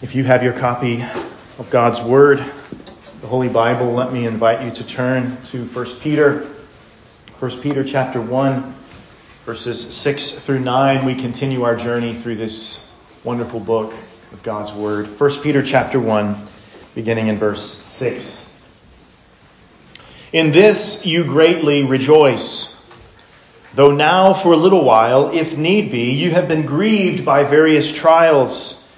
If you have your copy of God's Word, the Holy Bible, let me invite you to turn to 1 Peter chapter 1, verses 6 through 9. We continue our journey through this wonderful book of God's Word. 1 Peter chapter 1, beginning in verse 6. In this you greatly rejoice, though now for a little while, if need be, you have been grieved by various trials.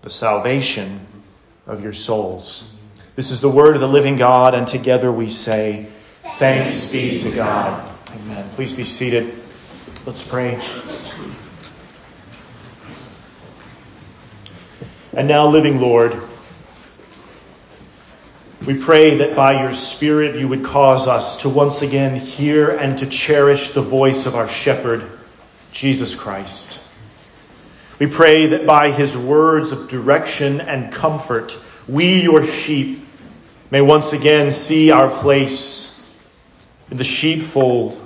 the salvation of your souls. This is the word of the living God, and together we say, thanks be to God. Amen. Please be seated. Let's pray. And now, living Lord, we pray that by your Spirit you would cause us to once again hear and to cherish the voice of our shepherd, Jesus Christ. We pray that by his words of direction and comfort, we, your sheep, may once again see our place in the sheepfold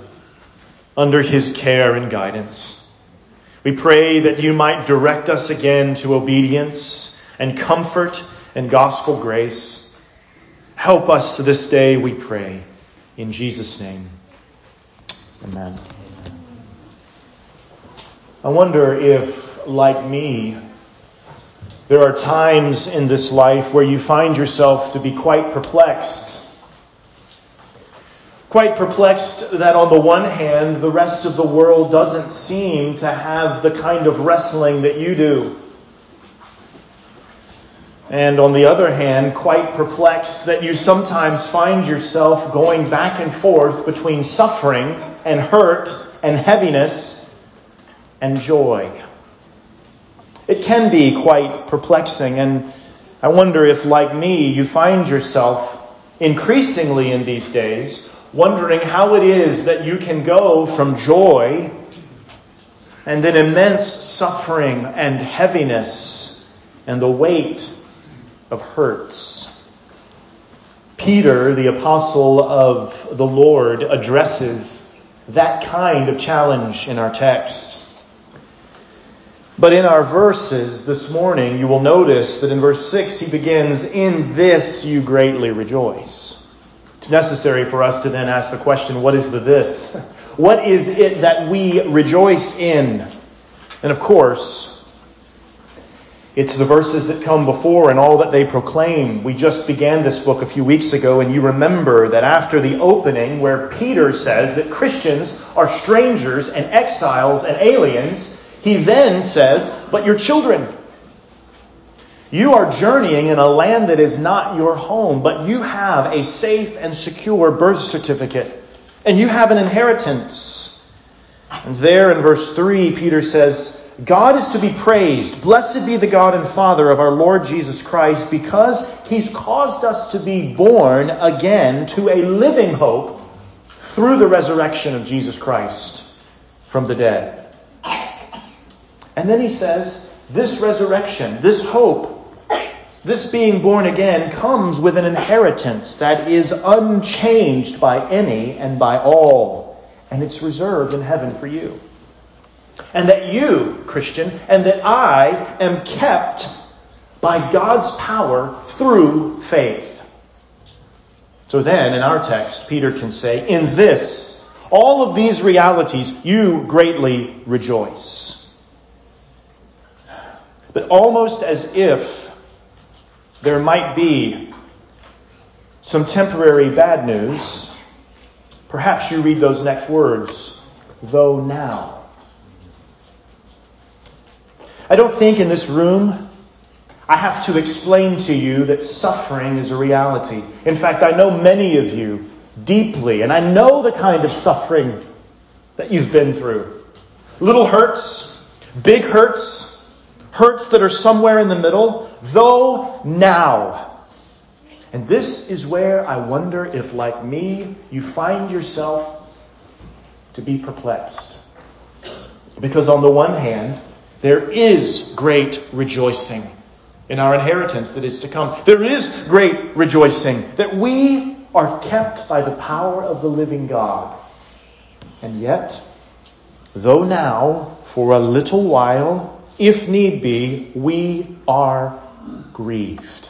under his care and guidance. We pray that you might direct us again to obedience and comfort and gospel grace. Help us to this day, we pray, in Jesus' name. Amen. I wonder if, like me, there are times in this life where you find yourself to be quite perplexed. Quite perplexed that on the one hand, the rest of the world doesn't seem to have the kind of wrestling that you do. And on the other hand, quite perplexed that you sometimes find yourself going back and forth between suffering and hurt and heaviness and joy. It can be quite perplexing, and I wonder if, like me, you find yourself increasingly in these days wondering how it is that you can go from joy and an immense suffering and heaviness and the weight of hurts. Peter, the apostle of the Lord, addresses that kind of challenge in our text. But in our verses this morning, you will notice that in verse 6, he begins, in this you greatly rejoice. It's necessary for us to then ask the question, what is the this? What is it that we rejoice in? And of course, it's the verses that come before and all that they proclaim. We just began this book a few weeks ago, and you remember that after the opening where Peter says that Christians are strangers and exiles and aliens, he then says, but your children. You are journeying in a land that is not your home, but you have a safe and secure birth certificate, and you have an inheritance. And there in verse 3, Peter says, God is to be praised. Blessed be the God and Father of our Lord Jesus Christ, because he's caused us to be born again to a living hope through the resurrection of Jesus Christ from the dead. And then he says, this resurrection, this hope, this being born again comes with an inheritance that is unchanged by any and by all. And it's reserved in heaven for you. And that you, Christian, and that I am kept by God's power through faith. So then in our text, Peter can say, in this, all of these realities, you greatly rejoice. But almost as if there might be some temporary bad news, perhaps you read those next words, though now. I don't think in this room I have to explain to you that suffering is a reality. In fact, I know many of you deeply, and I know the kind of suffering that you've been through. Little hurts, big hurts, hurts that are somewhere in the middle, though now. And this is where I wonder if, like me, you find yourself to be perplexed. Because on the one hand, there is great rejoicing in our inheritance that is to come. There is great rejoicing that we are kept by the power of the living God. And yet, though now, for a little while, if need be, we are grieved.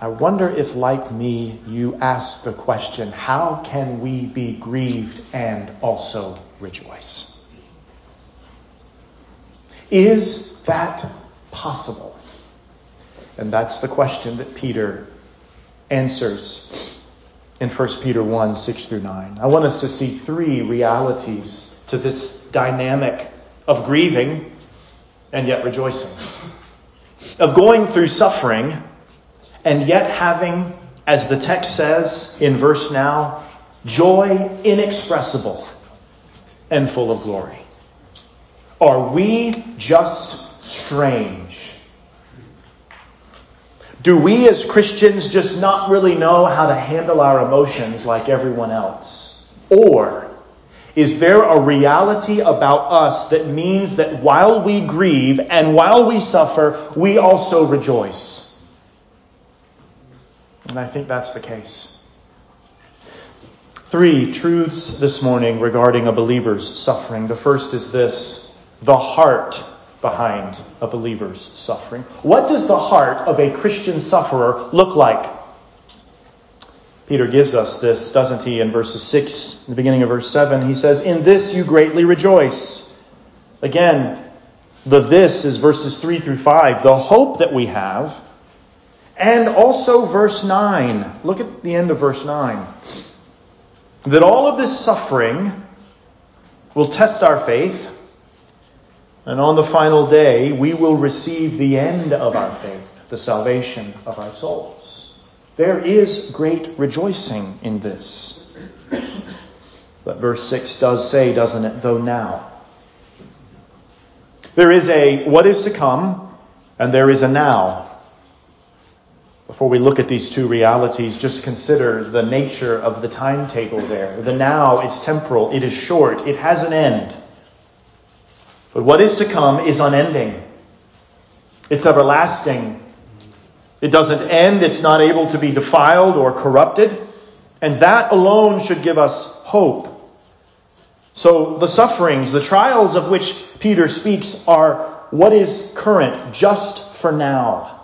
I wonder if, like me, you ask the question, how can we be grieved and also rejoice? Is that possible? And that's the question that Peter answers in 1 Peter 1, 6 through 9. I want us to see three realities to this dynamic of grieving and yet rejoicing, of going through suffering and yet having, as the text says in verse now, joy inexpressible and full of glory. Are we just strange? Do we as Christians just not really know how to handle our emotions like everyone else? Or is there a reality about us that means that while we grieve and while we suffer, we also rejoice? And I think that's the case. Three truths this morning regarding a believer's suffering. The first is this: the heart behind a believer's suffering. What does the heart of a Christian sufferer look like? Peter gives us this, doesn't he, in verses 6, in the beginning of verse 7. He says, "In this you greatly rejoice." Again, the this is verses 3 through 5, the hope that we have. And also verse 9. Look at the end of verse 9. That all of this suffering will test our faith. And on the final day, we will receive the end of our faith, the salvation of our souls. There is great rejoicing in this. But verse 6 does say, doesn't it, though now. There is a what is to come, and there is a now. Before we look at these two realities, just consider the nature of the timetable there. The now is temporal, it is short, it has an end. But what is to come is unending. It's everlasting. It doesn't end. It's not able to be defiled or corrupted. And that alone should give us hope. So the sufferings, the trials of which Peter speaks are what is current, just for now.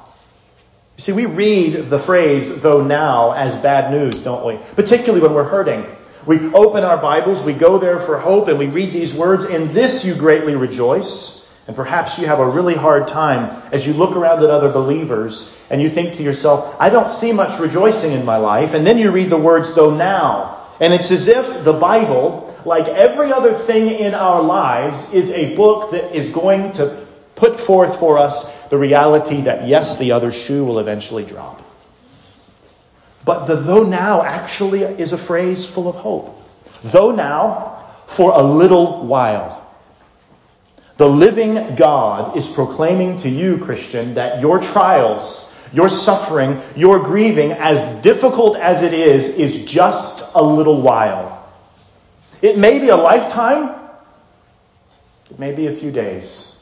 You see, we read the phrase, though now, as bad news, don't we? Particularly when we're hurting. We open our Bibles, we go there for hope, and we read these words, "In this you greatly rejoice." And perhaps you have a really hard time as you look around at other believers and you think to yourself, I don't see much rejoicing in my life. And then you read the words, "though now." And it's as if the Bible, like every other thing in our lives, is a book that is going to put forth for us the reality that, yes, the other shoe will eventually drop. But the "though now" actually is a phrase full of hope. Though now, for a little while. The living God is proclaiming to you, Christian, that your trials, your suffering, your grieving, as difficult as it is just a little while. It may be a lifetime. It may be a few days.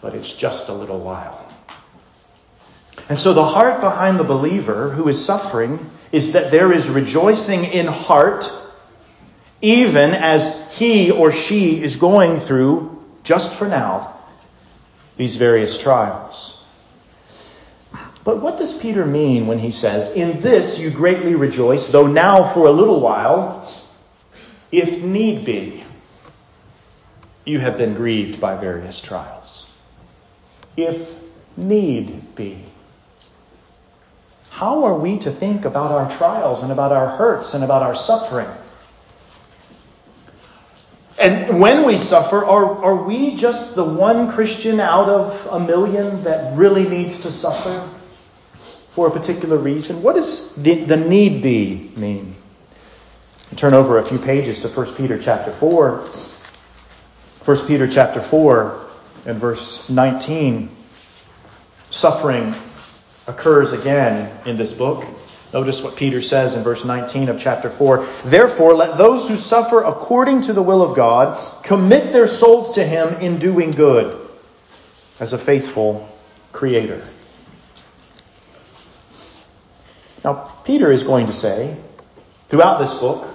But it's just a little while. And so the heart behind the believer who is suffering is that there is rejoicing in heart, even as he or she is going through, just for now, these various trials. But what does Peter mean when he says, "In this you greatly rejoice, though now for a little while, if need be, you have been grieved by various trials"? If need be. How are we to think about our trials and about our hurts and about our suffering? And when we suffer, are we just the one Christian out of a million that really needs to suffer for a particular reason? What does the need be mean? I turn over a few pages to 1 Peter chapter 4. 1 Peter chapter 4 in verse 19, suffering occurs again in this book. Notice what Peter says in verse 19 of chapter 4. Therefore, let those who suffer according to the will of God commit their souls to Him in doing good as a faithful Creator. Now, Peter is going to say throughout this book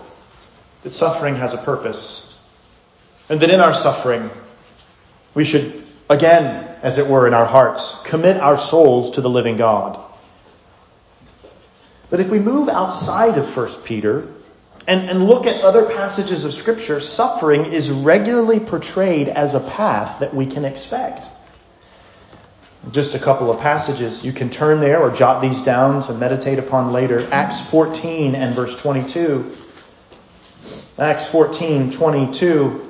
that suffering has a purpose, and that in our suffering we should, again, as it were, in our hearts, commit our souls to the living God. But if we move outside of 1 Peter and look at other passages of Scripture, suffering is regularly portrayed as a path that we can expect. Just a couple of passages. You can turn there or jot these down to meditate upon later. Acts 14 and verse 22. Acts 14, 22.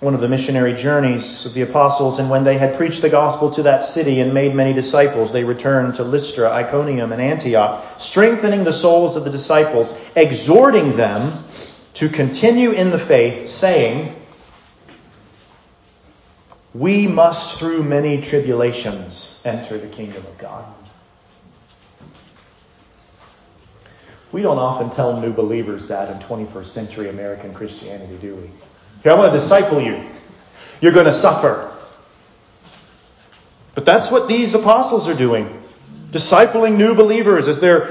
One of the missionary journeys of the apostles, and when they had preached the gospel to that city and made many disciples, they returned to Lystra, Iconium, and Antioch, strengthening the souls of the disciples, exhorting them to continue in the faith, saying, "We must through many tribulations enter the kingdom of God." We don't often tell new believers that in 21st century American Christianity, do we? Here, I want to disciple you. You're going to suffer. But that's what these apostles are doing. Discipling new believers as they're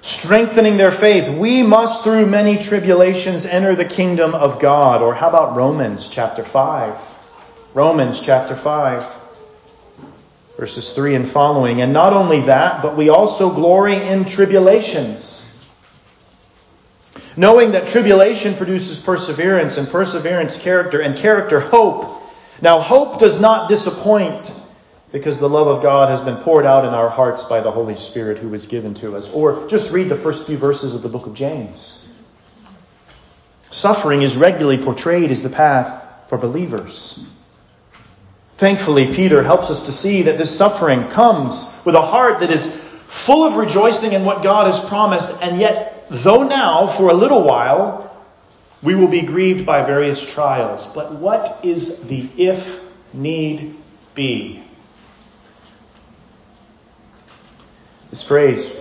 strengthening their faith. We must through many tribulations enter the kingdom of God. Or how about Romans chapter 5? Romans chapter 5, verses 3 and following. And not only that, but we also glory in tribulations, knowing that tribulation produces perseverance, and perseverance character, and character hope. Now hope does not disappoint, because the love of God has been poured out in our hearts by the Holy Spirit who was given to us. Or just read the first few verses of the book of James. Suffering is regularly portrayed as the path for believers. Thankfully, Peter helps us to see that this suffering comes with a heart that is full of rejoicing in what God has promised, and yet, though now, for a little while, we will be grieved by various trials. But what is the if need be? This phrase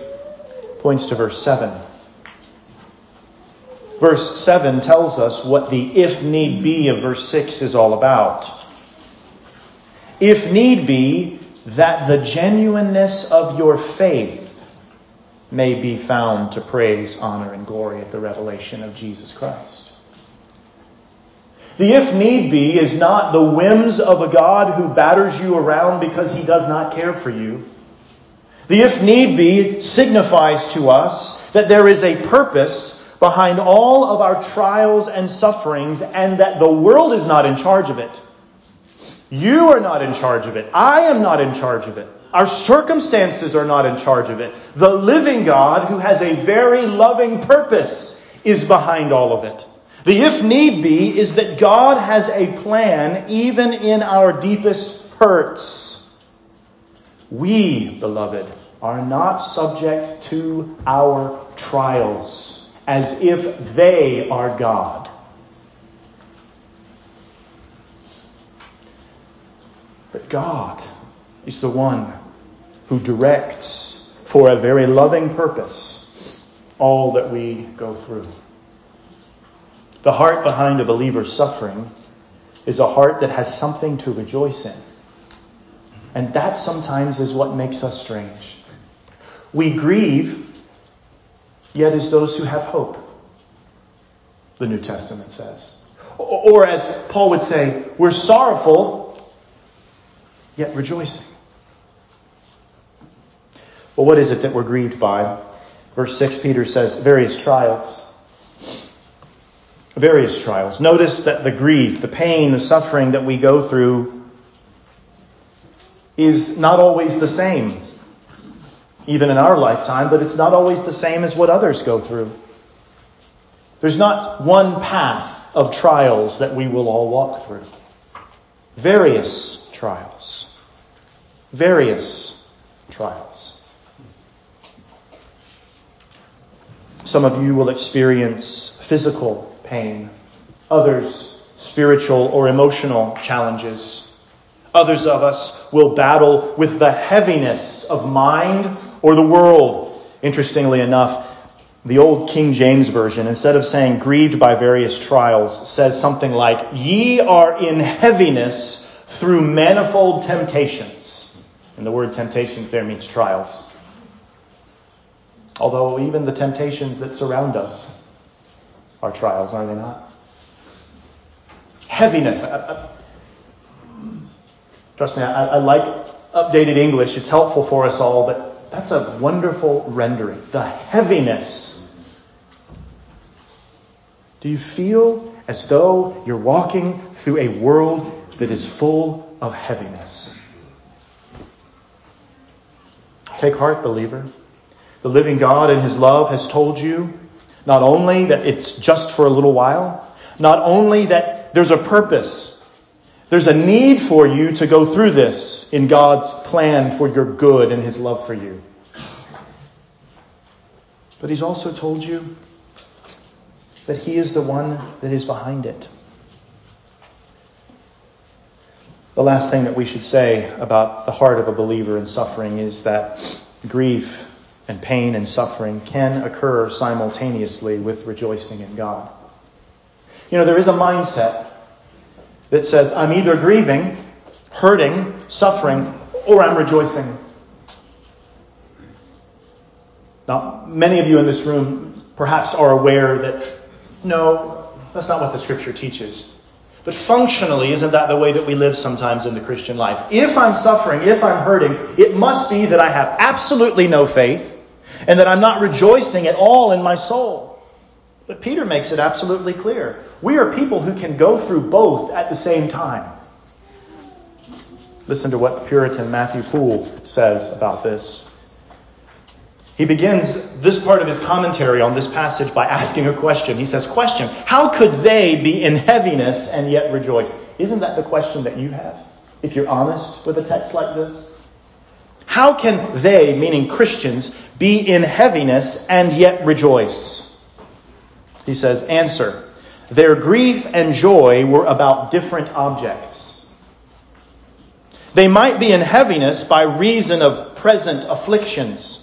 points to verse 7. Verse 7 tells us what the if need be of verse 6 is all about. If need be, that the genuineness of your faith may be found to praise, honor, and glory at the revelation of Jesus Christ. The if need be is not the whims of a God who batters you around because He does not care for you. The if need be signifies to us that there is a purpose behind all of our trials and sufferings, and that the world is not in charge of it. You are not in charge of it. I am not in charge of it. Our circumstances are not in charge of it. The living God, who has a very loving purpose, is behind all of it. The if need be is that God has a plan even in our deepest hurts. We, beloved, are not subject to our trials as if they are God. But God is the one who directs for a very loving purpose all that we go through. The heart behind a believer's suffering is a heart that has something to rejoice in. And that sometimes is what makes us strange. We grieve, yet as those who have hope, the New Testament says. Or as Paul would say, we're sorrowful, yet rejoicing. Well, what is it that we're grieved by? Verse 6, Peter says, various trials. Various trials. Notice that the grief, the pain, the suffering that we go through is not always the same, even in our lifetime, but it's not always the same as what others go through. There's not one path of trials that we will all walk through. Various trials. Various trials. Some of you will experience physical pain. others spiritual or emotional challenges. Others of us will battle with the heaviness of mind or the world. Interestingly enough, the old King James Version, instead of saying grieved by various trials, says something like, "Ye are in heaviness through manifold temptations." And the word temptations there means trials. Although even the temptations that surround us are trials, are they not? Heaviness. Trust me, I like updated English. It's helpful for us all, but that's a wonderful rendering. The heaviness. Do you feel as though you're walking through a world that is full of heaviness? Take heart, believer. The living God in His love has told you not only that it's just for a little while, not only that there's a purpose, there's a need for you to go through this in God's plan for your good and His love for you. But He's also told you that He is the one that is behind it. The last thing that we should say about the heart of a believer in suffering is that grief and pain and suffering can occur simultaneously with rejoicing in God. You know, there is a mindset that says, I'm either grieving, hurting, suffering, or I'm rejoicing. Now, many of you in this room perhaps are aware that, no, that's not what the Scripture teaches. But functionally, isn't that the way that we live sometimes in the Christian life? If I'm suffering, if I'm hurting, it must be that I have absolutely no faith and that I'm not rejoicing at all in my soul. But Peter makes it absolutely clear. We are people who can go through both at the same time. Listen to what Puritan Matthew Poole says about this. He begins this part of his commentary on this passage by asking a question. He says, question, how could they be in heaviness and yet rejoice? Isn't that the question that you have, if you're honest with a text like this? How can they, meaning Christians, be in heaviness and yet rejoice? He says, answer, their grief and joy were about different objects. They might be in heaviness by reason of present afflictions,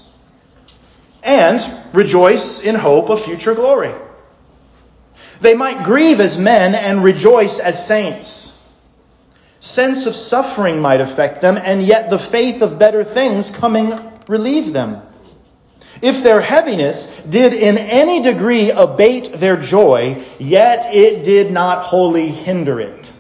and rejoice in hope of future glory. They might grieve as men and rejoice as saints. Sense of suffering might affect them, and yet the faith of better things coming relieved them. If their heaviness did in any degree abate their joy, yet it did not wholly hinder it.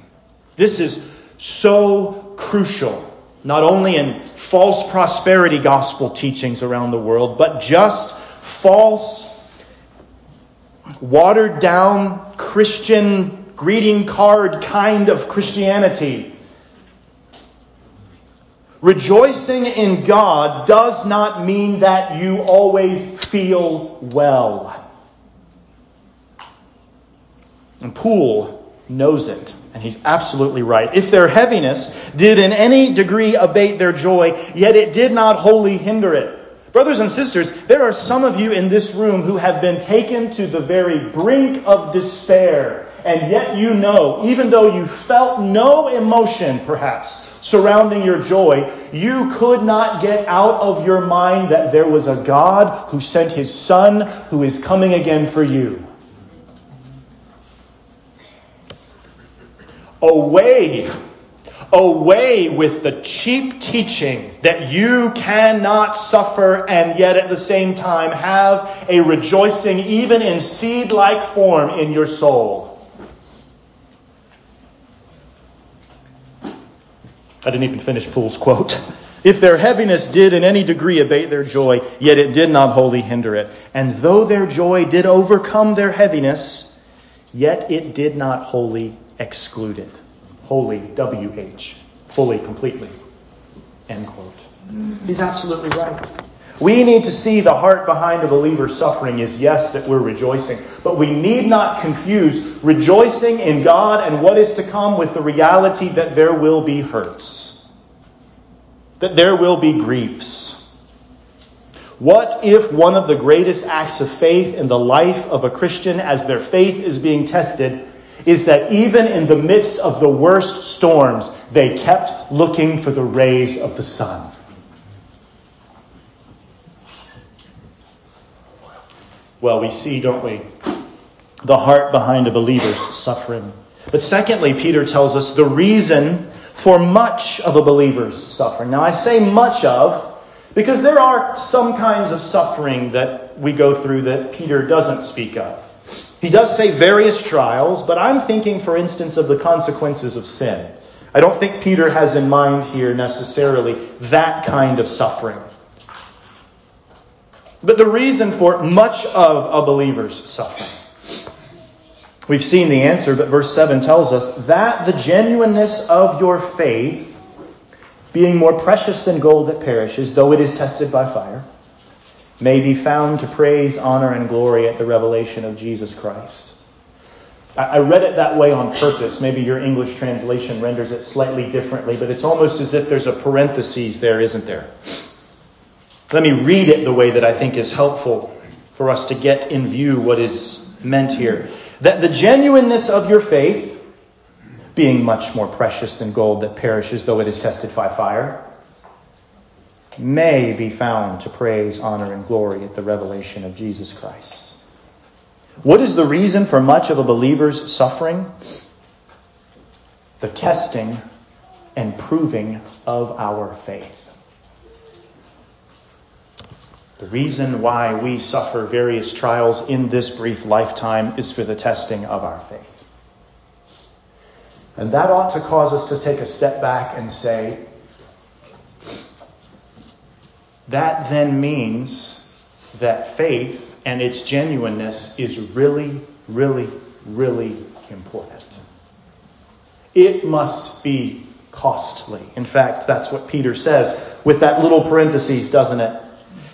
This is so crucial, not only in false prosperity gospel teachings around the world, but just false, watered-down Christian greeting card kind of Christianity. Rejoicing in God does not mean that you always feel well. And Poole knows it. And he's absolutely right. If their heaviness did in any degree abate their joy, yet it did not wholly hinder it. Brothers and sisters, there are some of you in this room who have been taken to the very brink of despair. And yet you know, even though you felt no emotion, perhaps, surrounding your joy, you could not get out of your mind that there was a God who sent His Son who is coming again for you. Away with the cheap teaching that you cannot suffer and yet at the same time have a rejoicing even in seed-like form in your soul. I didn't even finish Poole's quote. If their heaviness did in any degree abate their joy, yet it did not wholly hinder it. And though their joy did overcome their heaviness, yet it did not wholly hinder it. Excluded. Wholly, W-H. Fully, completely. End quote. He's absolutely right. We need to see the heart behind a believer's suffering is, yes, that we're rejoicing. But we need not confuse rejoicing in God and what is to come with the reality that there will be hurts. That there will be griefs. What if one of the greatest acts of faith in the life of a Christian as their faith is being tested is that even in the midst of the worst storms, they kept looking for the rays of the sun. Well, we see, don't we, the heart behind a believer's suffering. But secondly, Peter tells us the reason for much of a believer's suffering. Now, I say much of, because there are some kinds of suffering that we go through that Peter doesn't speak of. He does say various trials, but I'm thinking, for instance, of the consequences of sin. I don't think Peter has in mind here necessarily that kind of suffering. But the reason for much of a believer's suffering. We've seen the answer, but verse 7 tells us that the genuineness of your faith, being more precious than gold that perishes, though it is tested by fire, may be found to praise, honor, and glory at the revelation of Jesus Christ. I read it that way on purpose. Maybe your English translation renders it slightly differently, but it's almost as if there's a parenthesis there, isn't there? Let me read it the way that I think is helpful for us to get in view what is meant here. That the genuineness of your faith, being much more precious than gold that perishes, though it is tested by fire, may be found to praise, honor, and glory at the revelation of Jesus Christ. What is the reason for much of a believer's suffering? The testing and proving of our faith. The reason why we suffer various trials in this brief lifetime is for the testing of our faith. And that ought to cause us to take a step back and say, that then means that faith and its genuineness is really, really, really important. It must be costly. In fact, that's what Peter says with that little parenthesis, doesn't it?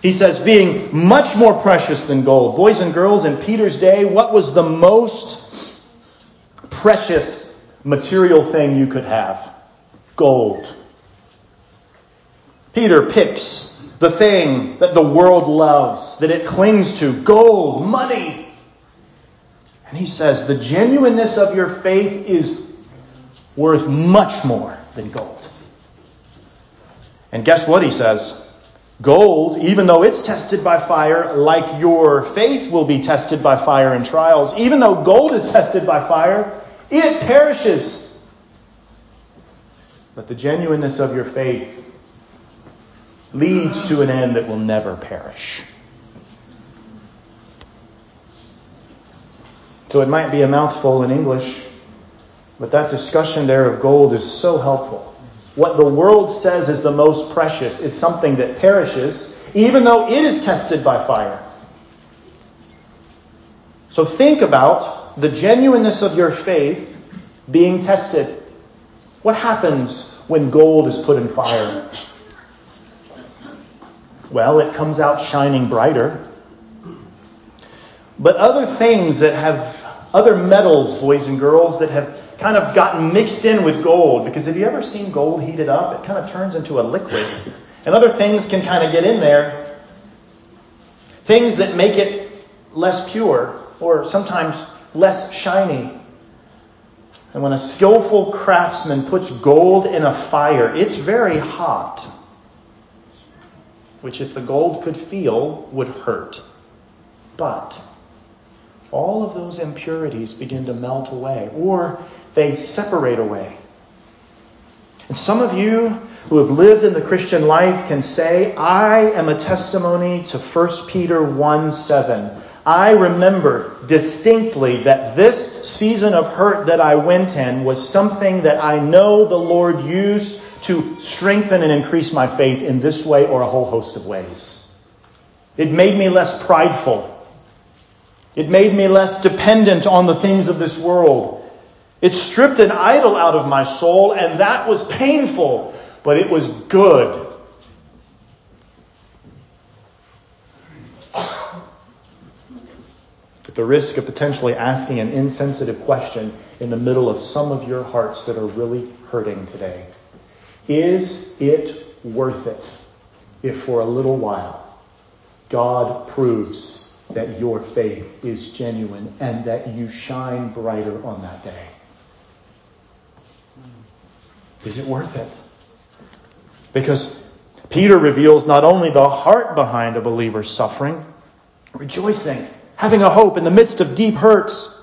He says, being much more precious than gold. Boys and girls, in Peter's day, what was the most precious material thing you could have? Gold. Peter picks the thing that the world loves, that it clings to. Gold, money. And he says, the genuineness of your faith is worth much more than gold. And guess what he says? Gold, even though it's tested by fire, like your faith will be tested by fire and trials, even though gold is tested by fire, it perishes. But the genuineness of your faith leads to an end that will never perish. So it might be a mouthful in English, but that discussion there of gold is so helpful. What the world says is the most precious is something that perishes, even though it is tested by fire. So think about the genuineness of your faith being tested. What happens when gold is put in fire? Well, it comes out shining brighter. But other things that have, other metals, boys and girls, that have kind of gotten mixed in with gold, because have you ever seen gold heated up? It kind of turns into a liquid. And other things can kind of get in there. Things that make it less pure or sometimes less shiny. And when a skillful craftsman puts gold in a fire, it's very hot, which if the gold could feel would hurt. But all of those impurities begin to melt away, or they separate away. And some of you who have lived in the Christian life can say, I am a testimony to 1 Peter 1:7. I remember distinctly that this season of hurt that I went in was something that I know the Lord used to strengthen and increase my faith in this way or a whole host of ways. It made me less prideful. It made me less dependent on the things of this world. It stripped an idol out of my soul, and that was painful, but it was good. At the risk of potentially asking an insensitive question in the middle of some of your hearts that are really hurting today, is it worth it if for a little while God proves that your faith is genuine and that you shine brighter on that day. Is it worth it? Because Peter reveals not only the heart behind a believer's suffering, rejoicing, having a hope in the midst of deep hurts,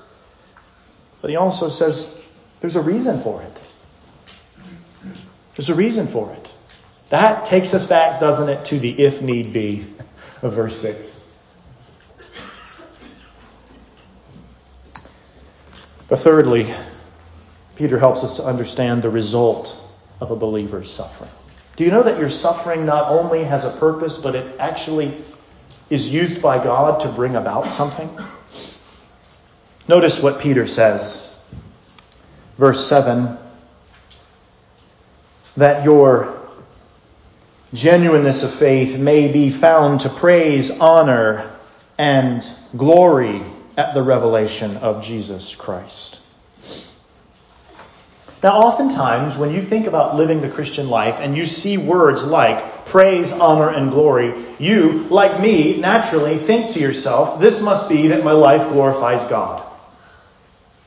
but he also says there's a reason for it. There's a reason for it. That takes us back, doesn't it, to the if need be of verse 6. But thirdly, Peter helps us to understand the result of a believer's suffering. Do you know that your suffering not only has a purpose, but it actually is used by God to bring about something? Notice what Peter says. Verse 7. That your genuineness of faith may be found to praise, honor, and glory at the revelation of Jesus Christ. Now, oftentimes, when you think about living the Christian life and you see words like praise, honor, and glory, you, like me, naturally think to yourself, this must be that my life glorifies God.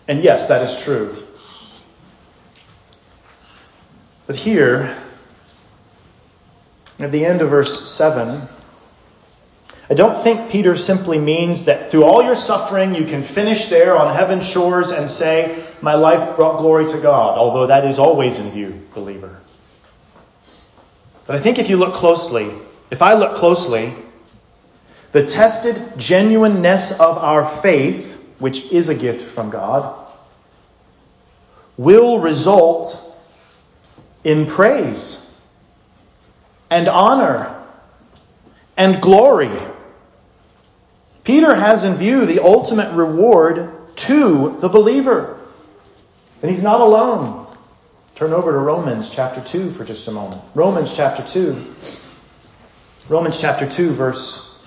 And yes, that is true. But here, at the end of verse 7, I don't think Peter simply means that through all your suffering you can finish there on heaven's shores and say, my life brought glory to God, although that is always in view, believer. But I think if I look closely, the tested genuineness of our faith, which is a gift from God, will result in praise and honor and glory. Peter has in view the ultimate reward to the believer. And he's not alone. Turn over to Romans chapter 2 for just a moment. Romans chapter 2, verse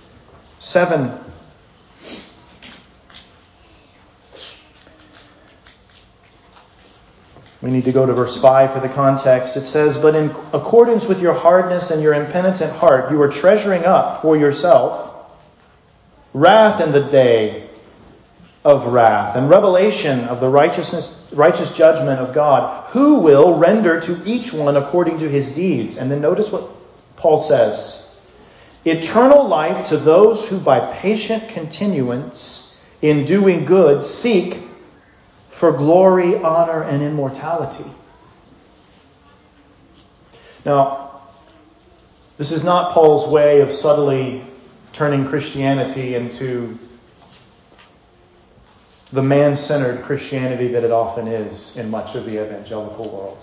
7. We need to go to verse 5 for the context. It says, but in accordance with your hardness and your impenitent heart, you are treasuring up for yourself wrath in the day of wrath and revelation of the righteous judgment of God, who will render to each one according to his deeds. And then notice what Paul says. Eternal life to those who by patient continuance in doing good seek for glory, honor, and immortality. Now, this is not Paul's way of subtly turning Christianity into the man-centered Christianity that it often is in much of the evangelical world.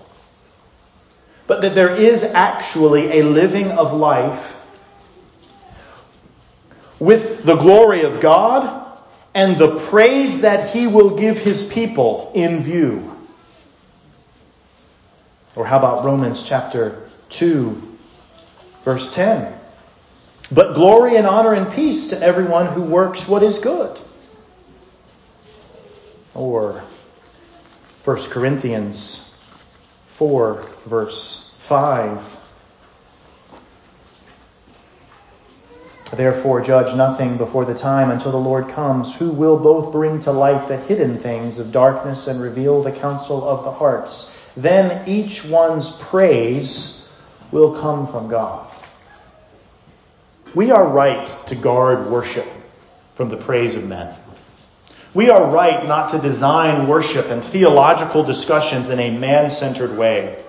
But that there is actually a living of life with the glory of God and the praise that he will give his people in view. Or how about Romans chapter 2, verse 10? But glory and honor and peace to everyone who works what is good. Or 1 Corinthians 4, verse 5. Therefore judge nothing before the time until the Lord comes, who will both bring to light the hidden things of darkness and reveal the counsel of the hearts. Then each one's praise will come from God. We are right to guard worship from the praise of men. We are right not to design worship and theological discussions in a man-centered way.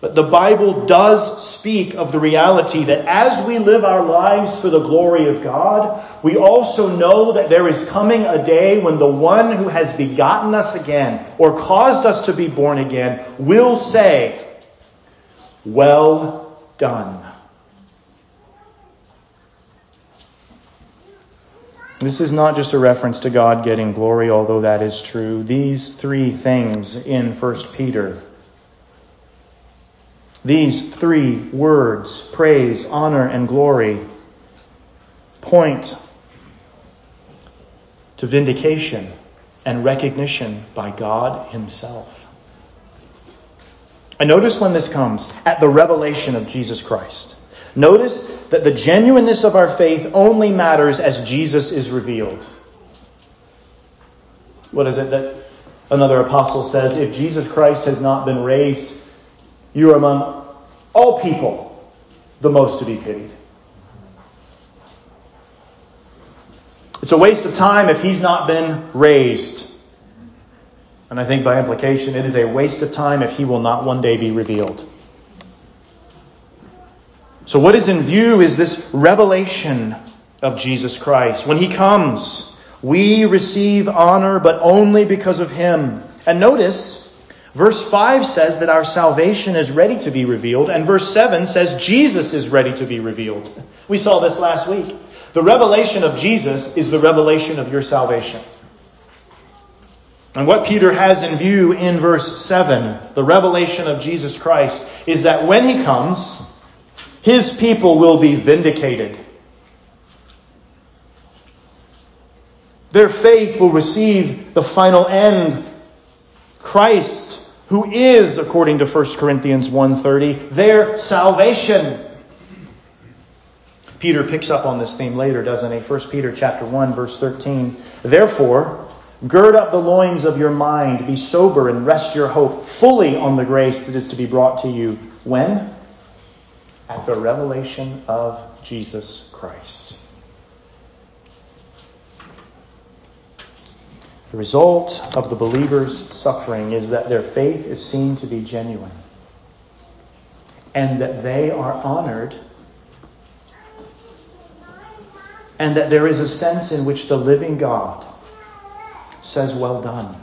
But the Bible does speak of the reality that as we live our lives for the glory of God, we also know that there is coming a day when the one who has begotten us again or caused us to be born again will say, well done. This is not just a reference to God getting glory, although that is true. These three things in 1 Peter, these three words, praise, honor, and glory, point to vindication and recognition by God himself. And notice when this comes, at the revelation of Jesus Christ. Notice that the genuineness of our faith only matters as Jesus is revealed. What is it that another apostle says? If Jesus Christ has not been raised, you are among all people the most to be pitied. It's a waste of time if he's not been raised. And I think by implication, it is a waste of time if he will not one day be revealed. So what is in view is this revelation of Jesus Christ. When he comes, we receive honor, but only because of him. And notice, verse 5 says that our salvation is ready to be revealed, and verse 7 says Jesus is ready to be revealed. We saw this last week. The revelation of Jesus is the revelation of your salvation. And what Peter has in view in verse 7, the revelation of Jesus Christ, is that when he comes, his people will be vindicated. Their faith will receive the final end. Christ, who is, according to 1 Corinthians 1:30, their salvation. Peter picks up on this theme later, doesn't he? 1 Peter chapter 1, verse 13. Therefore, gird up the loins of your mind, be sober, and rest your hope fully on the grace that is to be brought to you. When? At the revelation of Jesus Christ. The result of the believer's suffering is that their faith is seen to be genuine, and that they are honored, and that there is a sense in which the living God says, well done.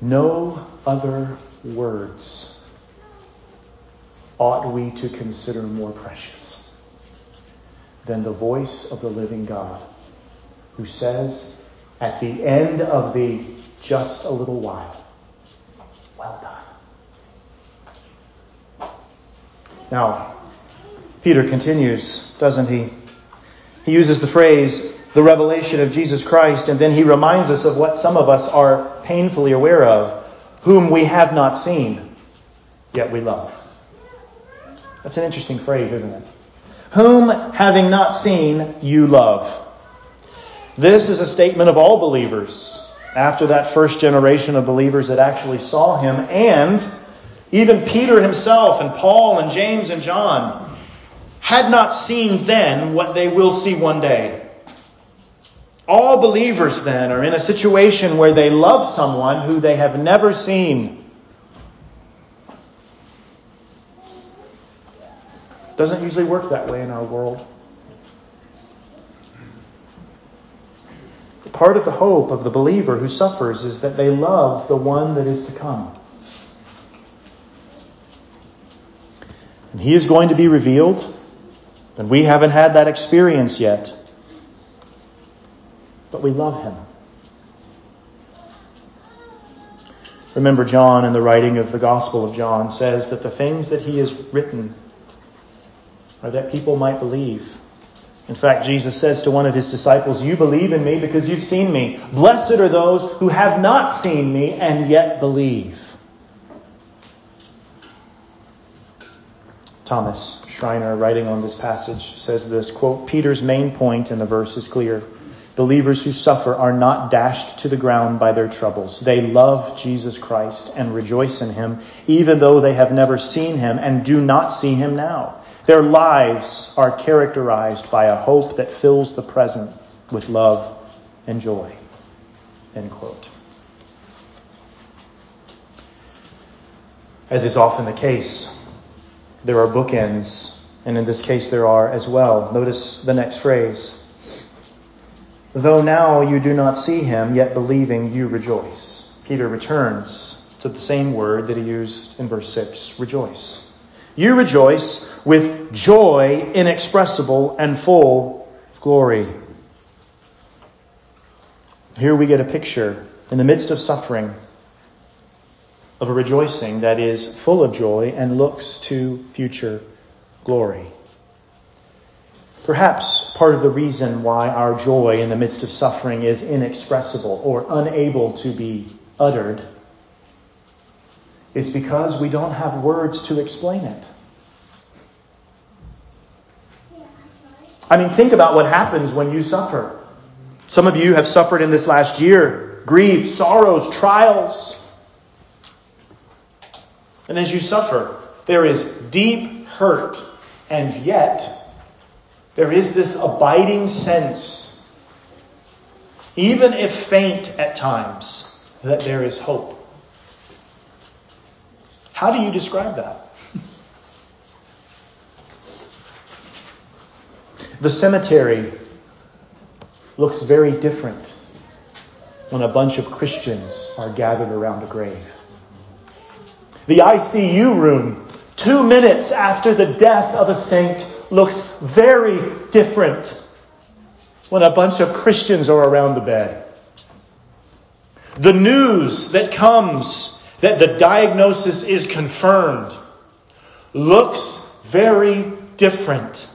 No other words ought we to consider more precious than the voice of the living God, who says at the end of the just a little while, well done. Now, Peter continues, doesn't he? He uses the phrase, the revelation of Jesus Christ, and then he reminds us of what some of us are painfully aware of. Whom we have not seen, yet we love. That's an interesting phrase, isn't it? Whom, having not seen, you love. This is a statement of all believers after that first generation of believers that actually saw him, and even Peter himself and Paul and James and John had not seen then what they will see one day. All believers then are in a situation where they love someone who they have never seen. Doesn't usually work that way in our world. Part of the hope of the believer who suffers is that they love the one that is to come. And he is going to be revealed, and we haven't had that experience yet. But we love him. Remember, John, in the writing of the Gospel of John, says that the things that he has written are that people might believe. In fact, Jesus says to one of his disciples, you believe in me because you've seen me. Blessed are those who have not seen me and yet believe. Thomas Schreiner, writing on this passage, says this, quote, Peter's main point in the verse is clear. Believers who suffer are not dashed to the ground by their troubles. They love Jesus Christ and rejoice in him, even though they have never seen him and do not see him now. Their lives are characterized by a hope that fills the present with love and joy. End quote. As is often the case, there are bookends, and in this case there are as well. Notice the next phrase. Though now you do not see him, yet believing you rejoice. Peter returns to the same word that he used in verse 6, rejoice. You rejoice with joy inexpressible and full of glory. Here we get a picture in the midst of suffering of a rejoicing that is full of joy and looks to future glory. Perhaps part of the reason why our joy in the midst of suffering is inexpressible or unable to be uttered It's because we don't have words to explain it. I mean, think about what happens when you suffer. Some of you have suffered in this last year. Grief, sorrows, trials. And as you suffer, there is deep hurt. And yet, there is this abiding sense, even if faint at times, that there is hope. How do you describe that? The cemetery looks very different when a bunch of Christians are gathered around a grave. The ICU room, 2 minutes after the death of a saint, looks very different when a bunch of Christians are around the bed. The news that comes that the diagnosis is confirmed looks very different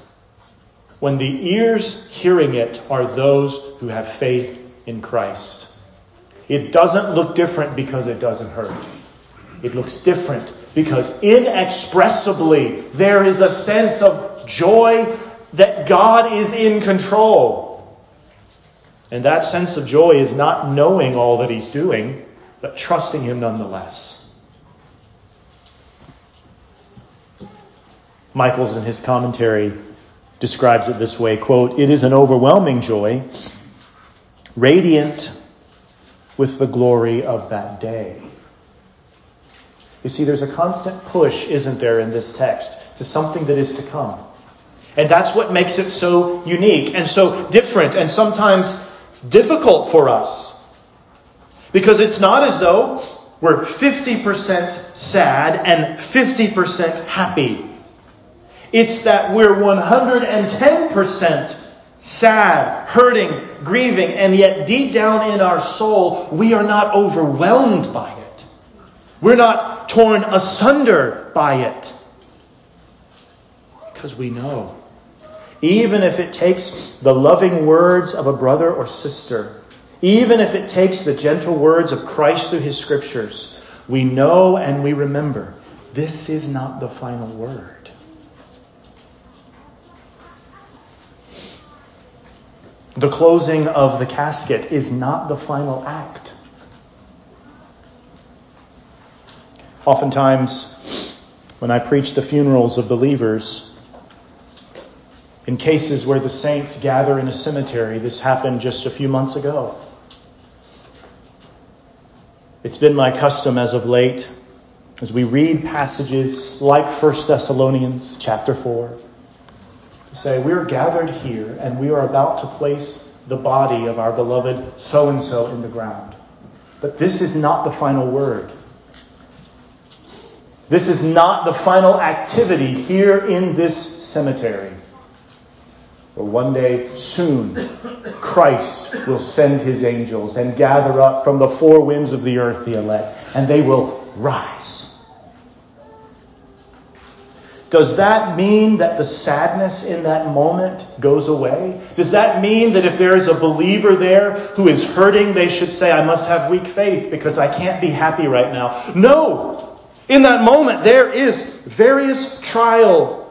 when the ears hearing it are those who have faith in Christ. It doesn't look different because it doesn't hurt. It looks different because inexpressibly there is a sense of joy that God is in control. And that sense of joy is not knowing all that He's doing, but trusting Him nonetheless. Michaels, in his commentary, describes it this way, quote, "It is an overwhelming joy, radiant with the glory of that day." You see, there's a constant push, isn't there, in this text to something that is to come. And that's what makes it so unique and so different and sometimes difficult for us. Because it's not as though we're 50% sad and 50% happy. It's that we're 110% sad, hurting, grieving, and yet deep down in our soul, we are not overwhelmed by it. We're not torn asunder by it. Because we know, even if it takes the loving words of a brother or sister, even if it takes the gentle words of Christ through His scriptures, we know and we remember, this is not the final word. The closing of the casket is not the final act. Oftentimes, when I preach the funerals of believers, in cases where the saints gather in a cemetery, this happened just a few months ago. It's been my custom as of late, as we read passages like 1 Thessalonians chapter 4, say, we're gathered here and we are about to place the body of our beloved so-and-so in the ground. But this is not the final word. This is not the final activity here in this cemetery. For one day soon, Christ will send His angels and gather up from the four winds of the earth the elect, and they will rise. Does that mean that the sadness in that moment goes away? Does that mean that if there is a believer there who is hurting, they should say, I must have weak faith because I can't be happy right now? No! In that moment, there is various trial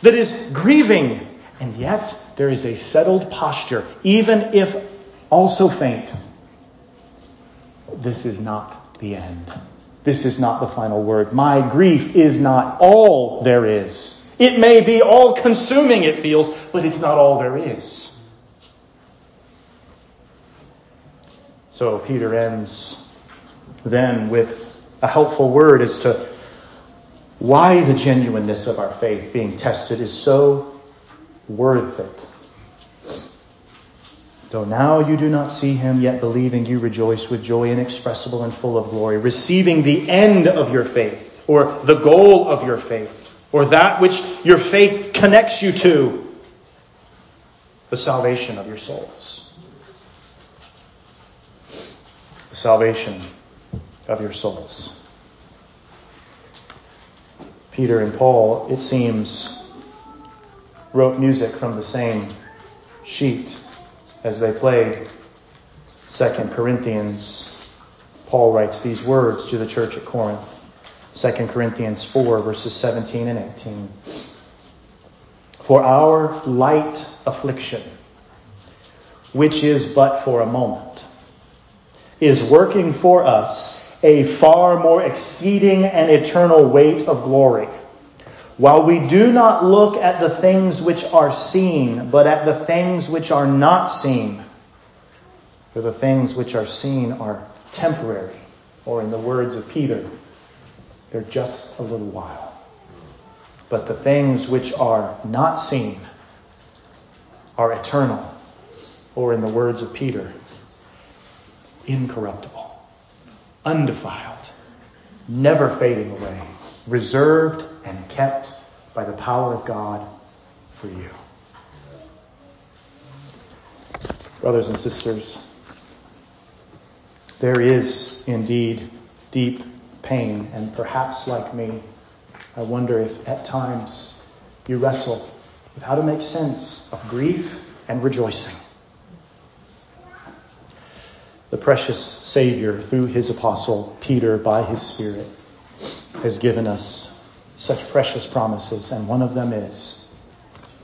that is grieving. And yet, there is a settled posture, even if also faint. This is not the end. This is not the final word. My grief is not all there is. It may be all-consuming, it feels, but it's not all there is. So Peter ends then with a helpful word as to why the genuineness of our faith being tested is so worth it. Though now you do not see Him, yet believing you rejoice with joy inexpressible and full of glory, receiving the end of your faith, or the goal of your faith, or that which your faith connects you to, the salvation of your souls. The salvation of your souls. Peter and Paul, it seems, wrote music from the same sheet as they played 2 Corinthians. Paul writes these words to the church at Corinth. 2 Corinthians 4, verses 17 and 18. For our light affliction, which is but for a moment, is working for us a far more exceeding and eternal weight of glory. While we do not look at the things which are seen, but at the things which are not seen. For the things which are seen are temporary, or in the words of Peter, they're just a little while. But the things which are not seen are eternal, or in the words of Peter, incorruptible, undefiled, never fading away, reserved and kept by the power of God for you. Brothers and sisters, there is indeed deep pain, and perhaps like me, I wonder if at times you wrestle with how to make sense of grief and rejoicing. The precious Savior, through his apostle Peter, by his Spirit, has given us such precious promises, and one of them is,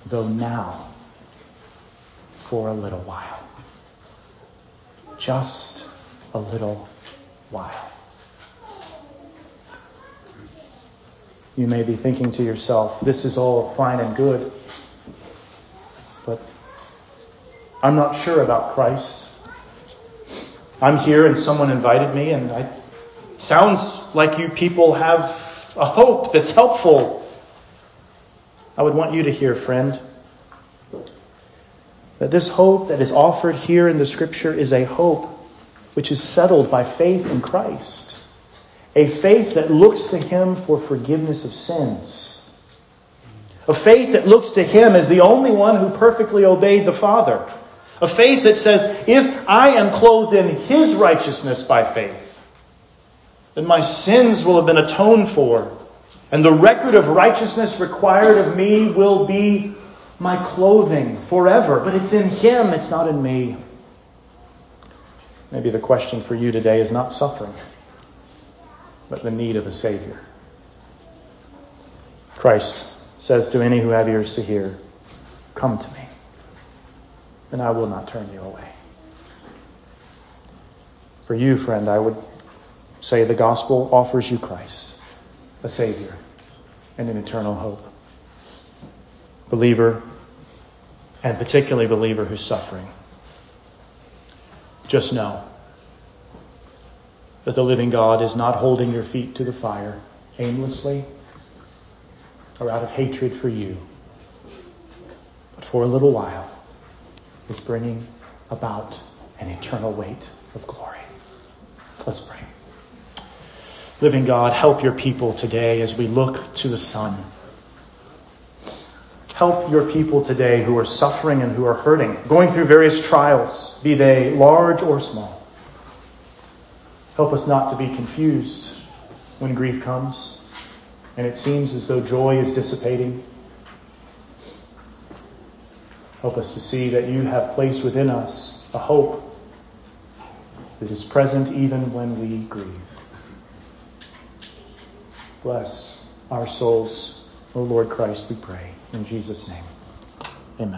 though now, for a little while. Just a little while. You may be thinking to yourself, this is all fine and good, but I'm not sure about Christ. I'm here and someone invited me, and it sounds like you people have a hope that's helpful. I would want you to hear, friend, that this hope that is offered here in the Scripture is a hope which is settled by faith in Christ. A faith that looks to Him for forgiveness of sins. A faith that looks to Him as the only one who perfectly obeyed the Father. A faith that says, if I am clothed in His righteousness by faith, then my sins will have been atoned for, and the record of righteousness required of me will be my clothing forever. But it's in Him, it's not in me. Maybe the question for you today is not suffering, but the need of a Savior. Christ says to any who have ears to hear, come to me, and I will not turn you away. For you, friend, I would say the gospel offers you Christ, a Savior, and an eternal hope. Believer, and particularly believer who's suffering, just know that the living God is not holding your feet to the fire aimlessly or out of hatred for you, but for a little while is bringing about an eternal weight of glory. Let's pray. Living God, help your people today as we look to the sun. Help your people today who are suffering and who are hurting, going through various trials, be they large or small. Help us not to be confused when grief comes and it seems as though joy is dissipating. Help us to see that you have placed within us a hope that is present even when we grieve. Bless our souls, O Lord Christ, we pray in Jesus' name.